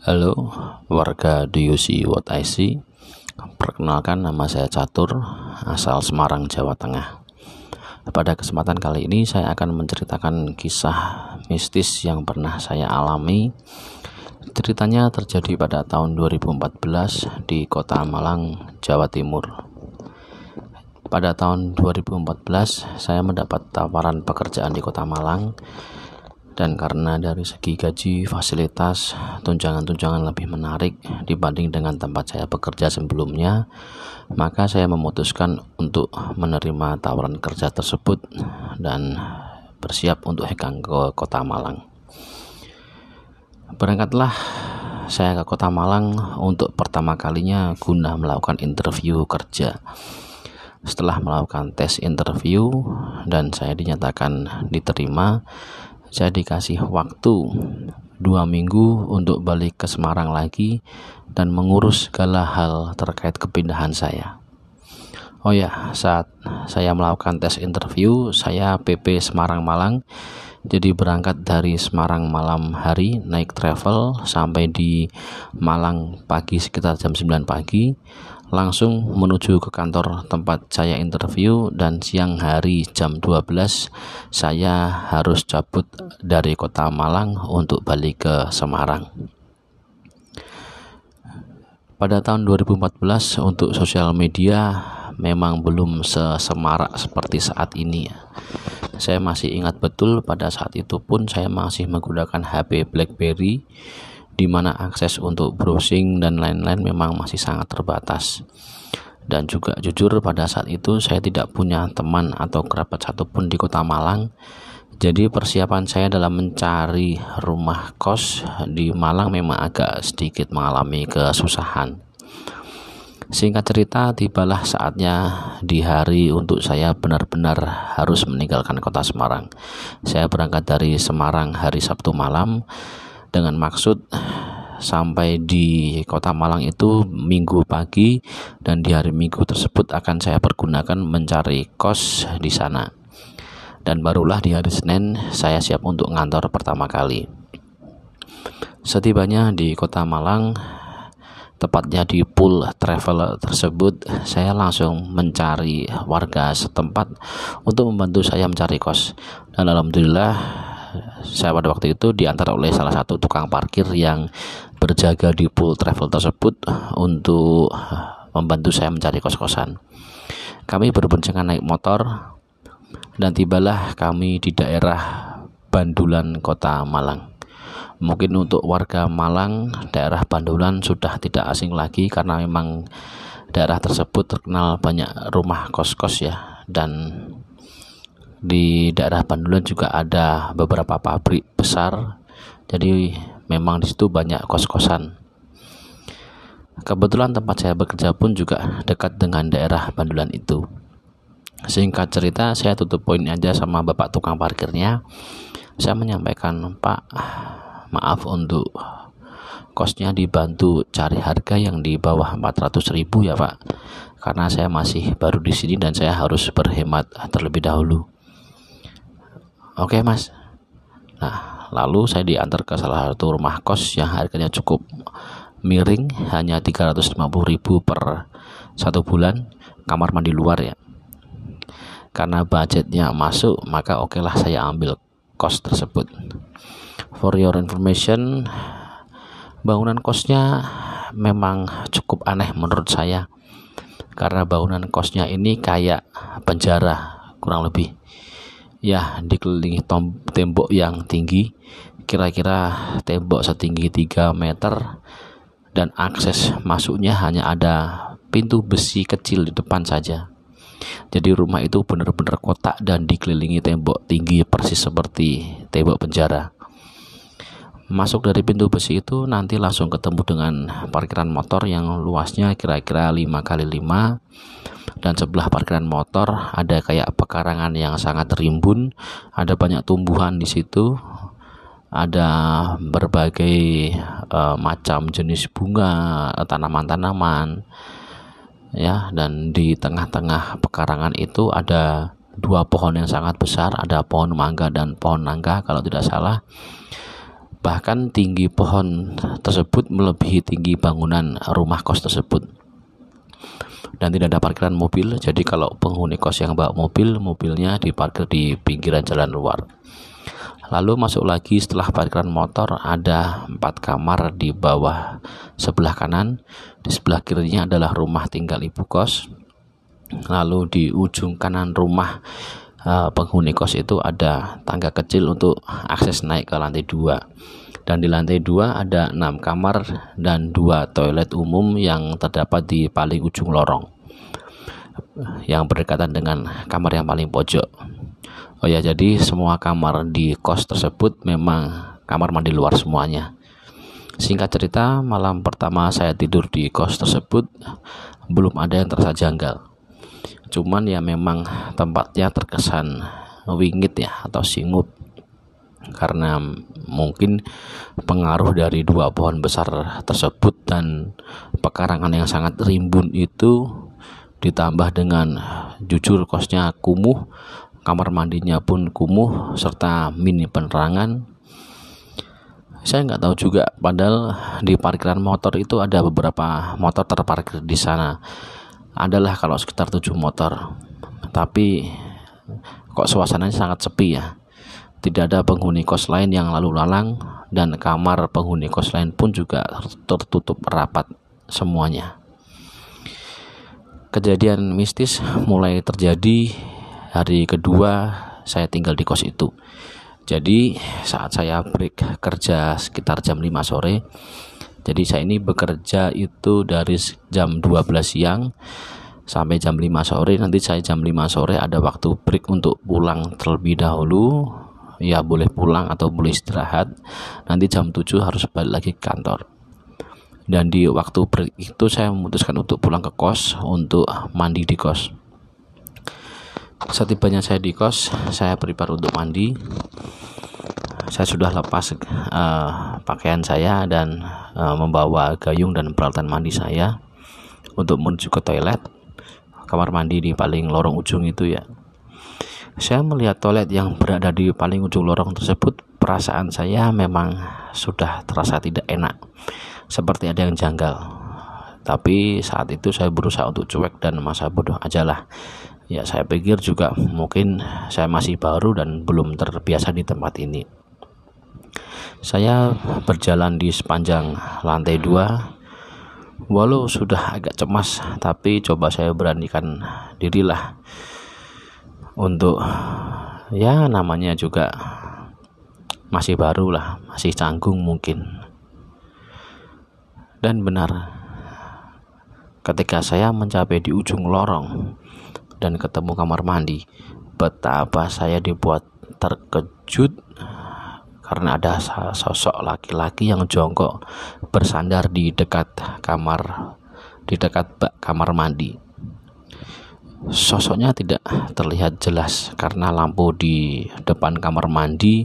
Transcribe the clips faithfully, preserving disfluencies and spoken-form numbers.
Halo warga, do you see what I see? Perkenalkan, nama saya Catur, asal Semarang, Jawa Tengah. Pada kesempatan kali ini saya akan menceritakan kisah mistis yang pernah saya alami. Ceritanya terjadi pada tahun dua ribu empat belas di kota Malang, Jawa Timur. Pada tahun dua ribu empat belas saya mendapat tawaran pekerjaan di kota Malang, dan karena dari segi gaji, fasilitas, tunjangan-tunjangan lebih menarik dibanding dengan tempat saya bekerja sebelumnya, maka saya memutuskan untuk menerima tawaran kerja tersebut dan bersiap untuk hengkang ke kota Malang. Berangkatlah saya ke kota Malang untuk pertama kalinya guna melakukan interview kerja. Setelah melakukan tes interview dan saya dinyatakan diterima, saya dikasih waktu dua minggu untuk balik ke Semarang lagi dan mengurus segala hal terkait kepindahan saya. Oh ya, saat saya melakukan tes interview, saya P P Semarang Malang. Jadi berangkat dari Semarang malam hari naik travel sampai di Malang pagi sekitar jam sembilan pagi, langsung menuju ke kantor tempat saya interview, dan siang hari jam dua belas saya harus cabut dari kota Malang untuk balik ke Semarang. Pada tahun dua ribu empat belas untuk sosial media memang belum sesemarak seperti saat ini. Saya masih ingat betul, pada saat itu pun saya masih menggunakan H P BlackBerry, di mana akses untuk browsing dan lain-lain memang masih sangat terbatas. Dan juga jujur, pada saat itu saya tidak punya teman atau kerabat satupun di kota Malang. Jadi persiapan saya dalam mencari rumah kos di Malang memang agak sedikit mengalami kesusahan. Singkat cerita, tibalah saatnya di hari untuk saya benar-benar harus meninggalkan kota Semarang. Saya berangkat dari Semarang hari Sabtu malam dengan maksud sampai di kota Malang itu minggu pagi, dan di hari minggu tersebut akan saya pergunakan mencari kos di sana. Dan barulah di hari Senin saya siap untuk ngantor pertama kali. Setibanya di kota Malang, tepatnya di pool travel tersebut, saya langsung mencari warga setempat untuk membantu saya mencari kos. Dan alhamdulillah saya pada waktu itu diantar oleh salah satu tukang parkir yang berjaga di pool travel tersebut untuk membantu saya mencari kos-kosan. Kami berboncengan naik motor dan tibalah kami di daerah Bandulan, kota Malang. Mungkin untuk warga Malang, daerah Bandulan sudah tidak asing lagi karena memang daerah tersebut terkenal banyak rumah kos-kos ya. Dan di daerah Bandulan juga ada beberapa pabrik besar, jadi memang di situ banyak kos-kosan. Kebetulan tempat saya bekerja pun juga dekat dengan daerah Bandulan itu. Singkat cerita, saya tutup poin aja sama bapak tukang parkirnya. Saya menyampaikan, "Pak, maaf, untuk kosnya dibantu cari harga yang di bawah empat ratus ribu ya Pak, karena saya masih baru di sini dan saya harus berhemat terlebih dahulu." "Oke Mas." Nah, lalu saya diantar ke salah satu rumah kos yang harganya cukup miring, hanya tiga ratus lima puluh ribu per satu bulan, kamar mandi luar ya. Karena budgetnya masuk, maka okelah saya ambil kos tersebut. For your information, bangunan kosnya memang cukup aneh menurut saya, karena bangunan kosnya ini kayak penjara kurang lebih. Ya, dikelilingi tembok yang tinggi, kira-kira tembok setinggi tiga meter, dan akses masuknya hanya ada pintu besi kecil di depan saja. Jadi rumah itu benar-benar kotak dan dikelilingi tembok tinggi persis seperti tembok penjara. Masuk dari pintu besi itu nanti langsung ketemu dengan parkiran motor yang luasnya kira-kira lima kali lima. Dan sebelah parkiran motor ada kayak pekarangan yang sangat rimbun, ada banyak tumbuhan di situ, ada berbagai uh, macam jenis bunga, tanaman-tanaman, ya. Dan di tengah-tengah pekarangan itu ada dua pohon yang sangat besar, ada pohon mangga dan pohon nangka kalau tidak salah. Bahkan tinggi pohon tersebut melebihi tinggi bangunan rumah kos tersebut. Dan tidak ada parkiran mobil, jadi kalau penghuni kos yang bawa mobil, mobilnya diparkir di pinggiran jalan luar. Lalu masuk lagi setelah parkiran motor, ada empat kamar di bawah sebelah kanan, di sebelah kirinya adalah rumah tinggal ibu kos. Lalu di ujung kanan rumah uh, penghuni kos itu ada tangga kecil untuk akses naik ke lantai dua. Dan di lantai dua ada enam kamar dan dua toilet umum yang terdapat di paling ujung lorong yang berdekatan dengan kamar yang paling pojok. Oh ya, jadi semua kamar di kos tersebut memang kamar mandi luar semuanya. Singkat cerita, malam pertama saya tidur di kos tersebut belum ada yang terasa janggal. Cuman ya memang tempatnya terkesan wingit ya, atau singup. Karena mungkin pengaruh dari dua pohon besar tersebut dan pekarangan yang sangat rimbun itu, ditambah dengan jujur kosnya kumuh, kamar mandinya pun kumuh, serta minim penerangan. Saya nggak tahu juga, padahal di parkiran motor itu ada beberapa motor terparkir di sana, adalah kalau sekitar tujuh motor, tapi kok suasananya sangat sepi ya. Tidak ada penghuni kos lain yang lalu lalang, dan kamar penghuni kos lain pun juga tertutup rapat semuanya. Kejadian mistis mulai terjadi hari kedua saya tinggal di kos itu. Jadi saat saya break kerja sekitar jam lima sore, jadi saya ini bekerja itu dari jam dua belas siang sampai jam lima sore. Nanti saya jam lima sore ada waktu break untuk pulang terlebih dahulu. Ya boleh pulang atau boleh istirahat. Nanti jam tujuh harus balik lagi ke kantor. Dan di waktu break itu saya memutuskan untuk pulang ke kos, untuk mandi di kos. Setibanya saya di kos, saya prepare untuk mandi. Saya sudah lepas uh, pakaian saya dan uh, membawa gayung dan peralatan mandi saya untuk menuju ke toilet. Kamar mandi di paling lorong ujung itu ya. Saya melihat toilet yang berada di paling ujung lorong tersebut, perasaan saya memang sudah terasa tidak enak, seperti ada yang janggal. Tapi saat itu saya berusaha untuk cuek dan masa bodoh ajalah. Ya saya pikir juga mungkin saya masih baru dan belum terbiasa di tempat ini. Saya berjalan di sepanjang lantai dua. Walau sudah agak cemas, tapi coba saya beranikan dirilah. Untuk ya namanya juga masih baru lah, masih canggung mungkin. Dan benar, ketika saya mencapai di ujung lorong dan ketemu kamar mandi, betapa saya dibuat terkejut karena ada sosok laki-laki yang jongkok bersandar di dekat kamar, di dekat bak kamar mandi. Sosoknya tidak terlihat jelas karena lampu di depan kamar mandi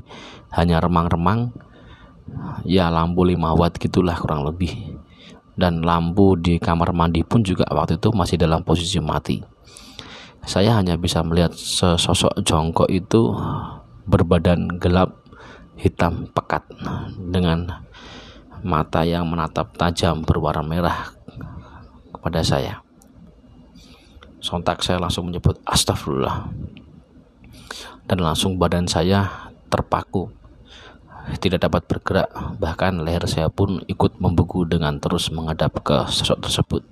hanya remang-remang, ya lampu lima watt gitulah kurang lebih. Dan lampu di kamar mandi pun juga waktu itu masih dalam posisi mati. Saya hanya bisa melihat sesosok jongkok itu berbadan gelap hitam pekat dengan mata yang menatap tajam berwarna merah kepada saya. Sontak saya langsung menyebut Astaghfirullah. Dan langsung badan saya terpaku, tidak dapat bergerak. Bahkan leher saya pun ikut membeku dengan terus menghadap ke sosok tersebut.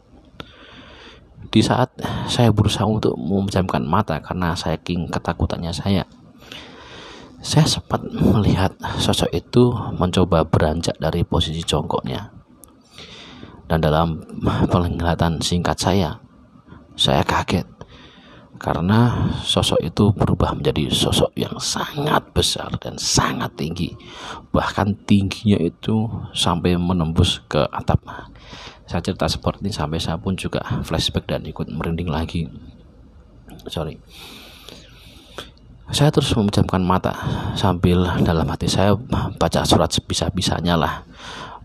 Di saat saya berusaha untuk memejamkan mata karena saking ketakutannya saya, saya sempat melihat sosok itu mencoba beranjak dari posisi jongkoknya. Dan dalam penglihatan singkat saya, saya kaget karena sosok itu berubah menjadi sosok yang sangat besar dan sangat tinggi. Bahkan tingginya itu sampai menembus ke atap. Saya cerita seperti ini sampai saya pun juga flashback dan ikut merinding lagi. Sorry. Saya terus memejamkan mata sambil dalam hati saya baca surat sebisa-bisanya lah.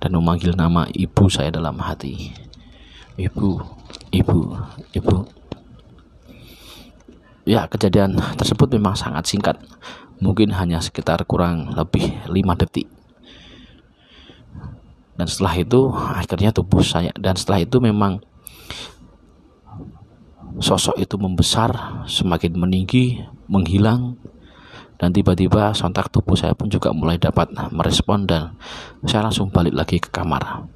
Dan memanggil nama ibu saya dalam hati. Ibu, ibu, ibu. Ya, kejadian tersebut memang sangat singkat. Mungkin hanya sekitar kurang lebih lima detik. dan setelah itu akhirnya tubuh saya, dan setelah itu memang sosok itu membesar, semakin meninggi, menghilang, dan tiba-tiba sontak tubuh saya pun juga mulai dapat merespon, dan saya langsung balik lagi ke kamar.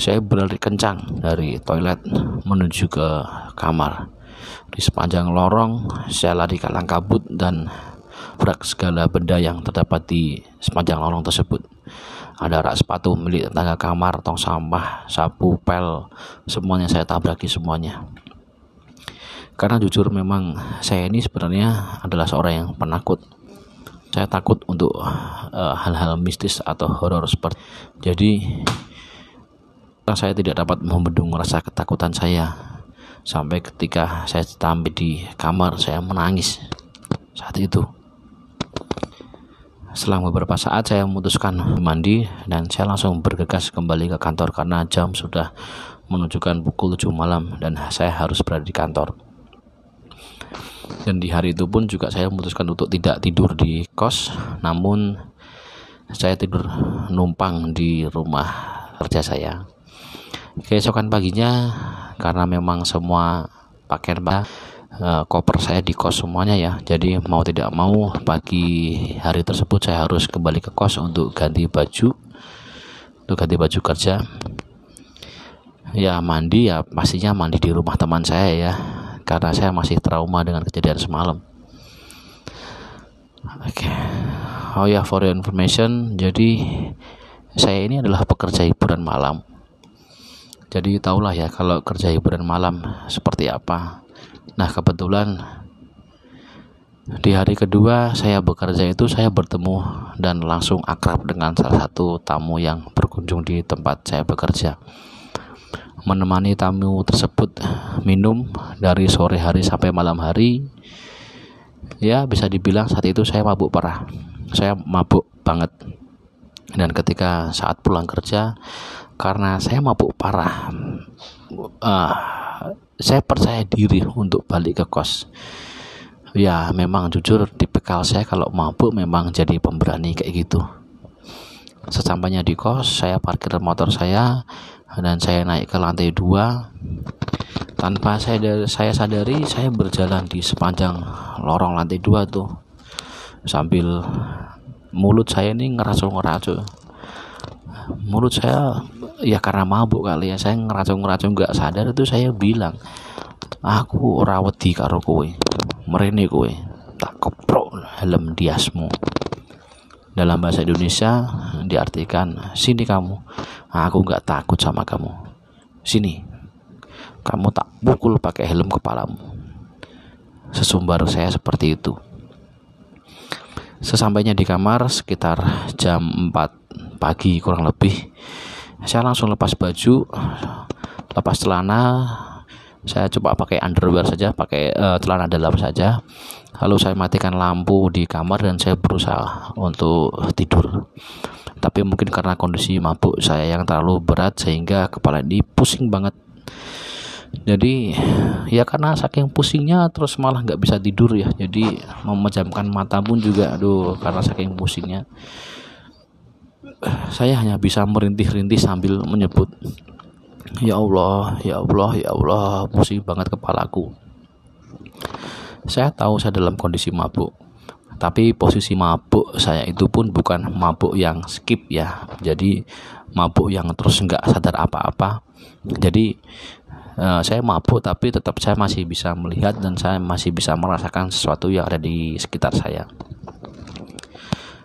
Saya berlari kencang dari toilet menuju ke kamar. Di sepanjang lorong saya lari kalang kabut dan brak segala benda yang terdapat di sepanjang lorong tersebut. Ada rak sepatu milik tetangga kamar, tong sampah, sapu, pel, semuanya saya tabraki semuanya. Karena jujur memang saya ini sebenarnya adalah seorang yang penakut. Saya takut untuk uh, hal-hal mistis atau horor seperti. Jadi saya tidak dapat membendung rasa ketakutan saya. Sampai ketika saya sampai di kamar, saya menangis saat itu. Setelah beberapa saat saya memutuskan mandi, dan saya langsung bergegas kembali ke kantor karena jam sudah menunjukkan pukul tujuh malam dan saya harus berada di kantor. Dan di hari itu pun juga saya memutuskan untuk tidak tidur di kos, namun saya tidur numpang di rumah kerja saya. Keesokan paginya, karena memang semua pakaian bah, e, koper saya di kos semuanya ya, jadi mau tidak mau pagi hari tersebut saya harus kembali ke kos untuk ganti baju, untuk ganti baju kerja. Ya mandi, ya pastinya mandi di rumah teman saya ya, karena saya masih trauma dengan kejadian semalam. Oke, okay. Oh ya, for your information, jadi saya ini adalah pekerja hiburan malam. Jadi tahulah ya kalau kerja hiburan malam seperti apa. Nah kebetulan di hari kedua saya bekerja itu saya bertemu dan langsung akrab dengan salah satu tamu yang berkunjung di tempat saya bekerja. Menemani tamu tersebut minum dari sore hari sampai malam hari. Ya bisa dibilang saat itu saya mabuk parah. Saya mabuk banget. Dan ketika saat pulang kerja, karena saya mabuk parah, uh, saya percaya diri untuk balik ke kos. Ya memang jujur tipikal saya kalau mabuk memang jadi pemberani kayak gitu. Sesampainya di kos, saya parkir motor saya dan saya naik ke lantai dua. Tanpa saya saya sadari, saya berjalan di sepanjang lorong lantai dua tuh sambil mulut saya ini ngeracun-ngeracun. Mulut saya ya karena mabuk kali ya, saya ngeracun-ngeracun nggak sadar itu saya bilang, aku ora wedi karo kowe, merene kowe, tak keprok helm diasmu. Dalam bahasa Indonesia diartikan, sini kamu, aku nggak takut sama kamu, sini kamu tak pukul pakai helm kepalamu. Sesumbar saya seperti itu. Sesampainya di kamar sekitar jam empat pagi kurang lebih, saya langsung lepas baju, lepas celana, saya coba pakai underwear saja, pakai uh, celana dalam saja. Lalu saya matikan lampu di kamar dan saya berusaha untuk tidur. Tapi mungkin karena kondisi mabuk saya yang terlalu berat sehingga kepala ini pusing banget. Jadi ya karena saking pusingnya terus malah nggak bisa tidur ya. Jadi memejamkan mata pun juga aduh, karena saking pusingnya saya hanya bisa merintih-rintih sambil menyebut, ya Allah, ya Allah, ya Allah, pusing banget kepalaku. Saya tahu saya dalam kondisi mabuk, tapi posisi mabuk saya itu pun bukan mabuk yang skip ya, jadi mabuk yang terus nggak sadar apa-apa. Jadi uh, saya mabuk tapi tetap saya masih bisa melihat dan saya masih bisa merasakan sesuatu yang ada di sekitar saya.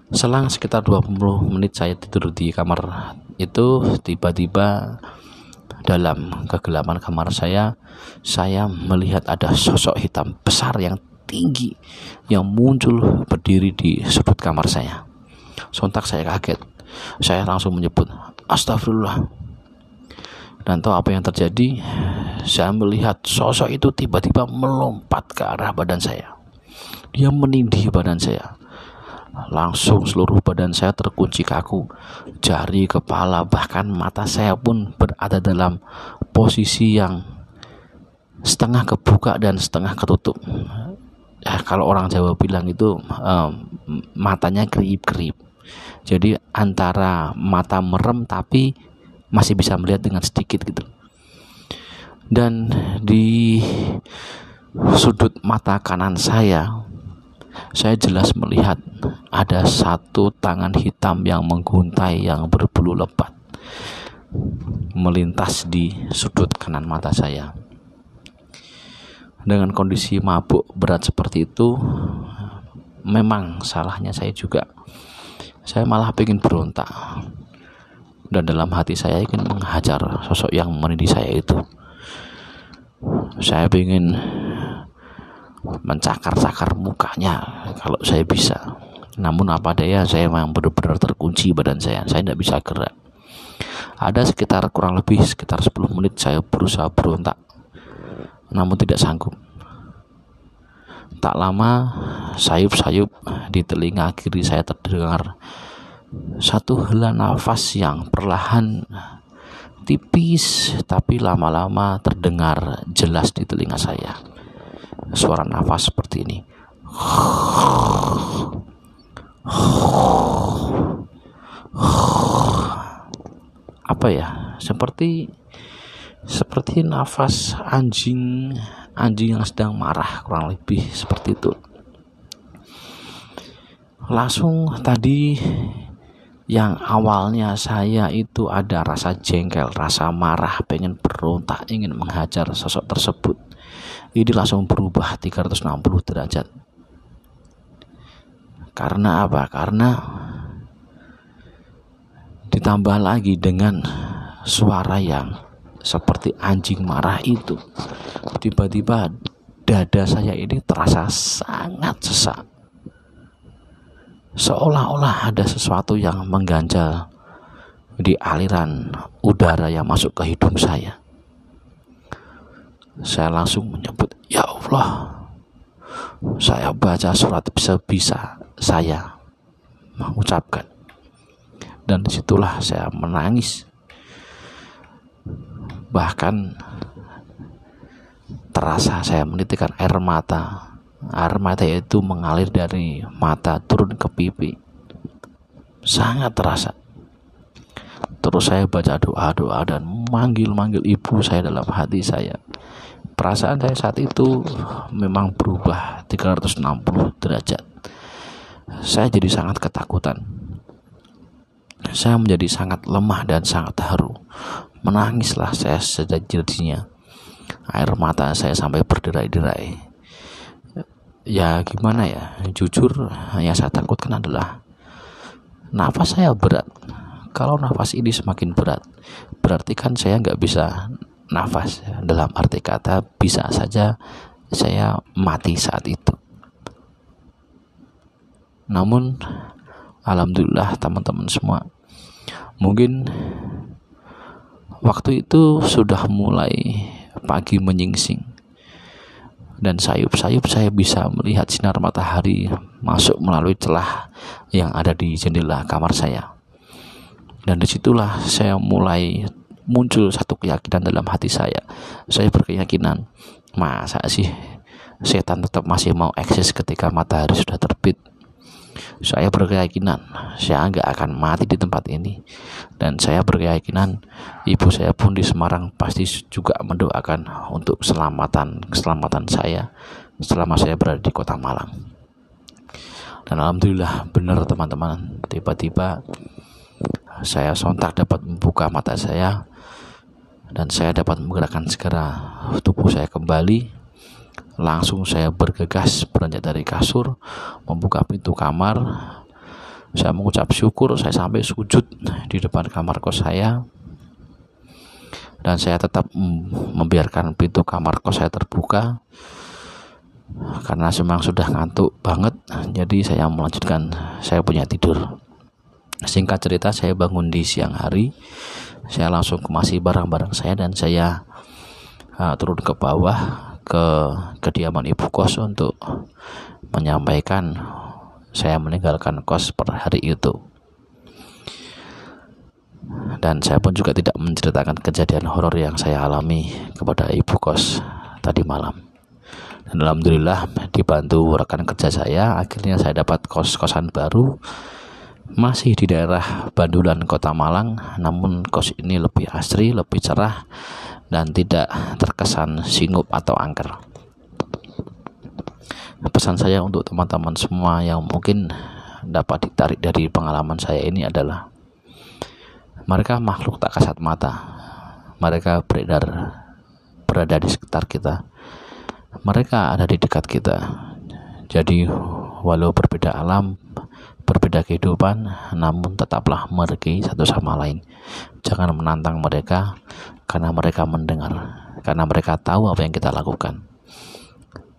Selang sekitar dua puluh menit saya tidur di kamar itu, tiba-tiba dalam kegelapan kamar saya, saya melihat ada sosok hitam besar yang tinggi yang muncul berdiri di sudut kamar saya. Sontak saya kaget. Saya langsung menyebut, Astaghfirullah. Dan tahu apa yang terjadi? Saya melihat sosok itu tiba-tiba melompat ke arah badan saya. Dia menindih badan saya. Langsung seluruh badan saya terkunci kaku. Jari, kepala, bahkan mata saya pun berada dalam posisi yang setengah kebuka dan setengah ketutup. Ya, kalau orang Jawa bilang itu um, matanya kerip-kerip. Jadi antara mata merem tapi masih bisa melihat dengan sedikit gitu. Dan di sudut mata kanan saya, saya jelas melihat ada satu tangan hitam yang mengguntai, yang berbulu lebat, melintas di sudut kanan mata saya. Dengan kondisi mabuk berat seperti itu, memang salahnya saya juga. Saya malah ingin berontak, dan dalam hati saya ingin menghajar sosok yang menindih saya itu. Saya ingin mencakar-cakar mukanya kalau saya bisa. Namun apa daya, saya memang benar-benar terkunci badan saya. Saya tidak bisa gerak. Ada sekitar kurang lebih sekitar sepuluh menit saya berusaha berontak, namun tidak sanggup. Tak lama, sayup-sayup di telinga kiri saya terdengar satu hela nafas yang perlahan, tipis, tapi lama-lama terdengar jelas di telinga saya. Suara nafas seperti ini. Apa ya? Seperti seperti nafas anjing anjing yang sedang marah, kurang lebih seperti itu. Langsung tadi yang awalnya saya itu ada rasa jengkel, rasa marah, pengen berontak, ingin menghajar sosok tersebut, ini langsung berubah tiga ratus enam puluh derajat. Karena apa? Karena ditambah lagi dengan suara yang seperti anjing marah itu, tiba-tiba dada saya ini terasa sangat sesak, seolah-olah ada sesuatu yang mengganjal di aliran udara yang masuk ke hidung saya. Saya langsung menyebut, "Ya Allah." Saya baca surat sebisa saya, mengucapkan, dan disitulah saya menangis. Bahkan terasa saya menitikkan air mata. Air mata itu mengalir dari mata turun ke pipi, sangat terasa. Terus saya baca doa-doa dan manggil-manggil ibu saya dalam hati saya. Perasaan saya saat itu memang berubah tiga ratus enam puluh derajat. Saya jadi sangat ketakutan. Saya menjadi sangat lemah dan sangat haru. Menangislah saya sejadi-jadinya. Air mata saya sampai berderai-derai. Ya gimana ya, jujur yang saya takutkan adalah nafas saya berat. Kalau nafas ini semakin berat, berarti kan saya nggak bisa nafas. Dalam arti kata, bisa saja saya mati saat itu. Namun alhamdulillah teman-teman semua, mungkin waktu itu sudah mulai pagi menyingsing, dan sayup-sayup saya bisa melihat sinar matahari masuk melalui celah yang ada di jendela kamar saya. Dan disitulah saya mulai muncul satu keyakinan dalam hati saya. Saya berkeyakinan, masa sih setan tetap masih mau eksis ketika matahari sudah terbit? Saya berkeyakinan saya nggak akan mati di tempat ini, dan saya berkeyakinan ibu saya pun di Semarang pasti juga mendoakan untuk keselamatan keselamatan saya selama saya berada di kota Malang. Dan alhamdulillah benar teman-teman, tiba-tiba saya sontak dapat membuka mata saya, dan saya dapat menggerakkan segera tubuh saya kembali. Langsung saya bergegas beranjak dari kasur, membuka pintu kamar. Saya mengucap syukur, saya sampai sujud di depan kamar kos saya. Dan saya tetap membiarkan pintu kamar kos saya terbuka. Karena memang sudah ngantuk banget, jadi saya melanjutkan saya punya tidur. Singkat cerita, saya bangun di siang hari. Saya langsung kemasi barang-barang saya, dan saya uh, turun ke bawah ke kediaman ibu kos untuk menyampaikan saya meninggalkan kos per hari itu. Dan saya pun juga tidak menceritakan kejadian horor yang saya alami kepada ibu kos tadi malam. Dan alhamdulillah dibantu rekan kerja saya, akhirnya saya dapat kos-kosan baru Masih di daerah Bandulan, Kota Malang, namun kos ini lebih asri, lebih cerah, dan tidak terkesan singgup atau angker. Pesan saya untuk teman-teman semua yang mungkin dapat ditarik dari pengalaman saya ini adalah, mereka makhluk tak kasat mata, mereka beredar berada di sekitar kita, mereka ada di dekat kita. Jadi walau berbeda alam, berbeda kehidupan, namun tetaplah menghargai satu sama lain. Jangan menantang mereka, karena mereka mendengar, karena mereka tahu apa yang kita lakukan.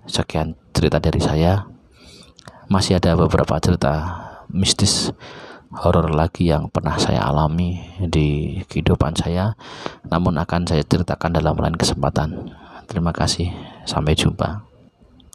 Sekian cerita dari saya. Masih ada beberapa cerita mistis, horor lagi yang pernah saya alami di kehidupan saya, namun akan saya ceritakan dalam lain kesempatan. Terima kasih, sampai jumpa.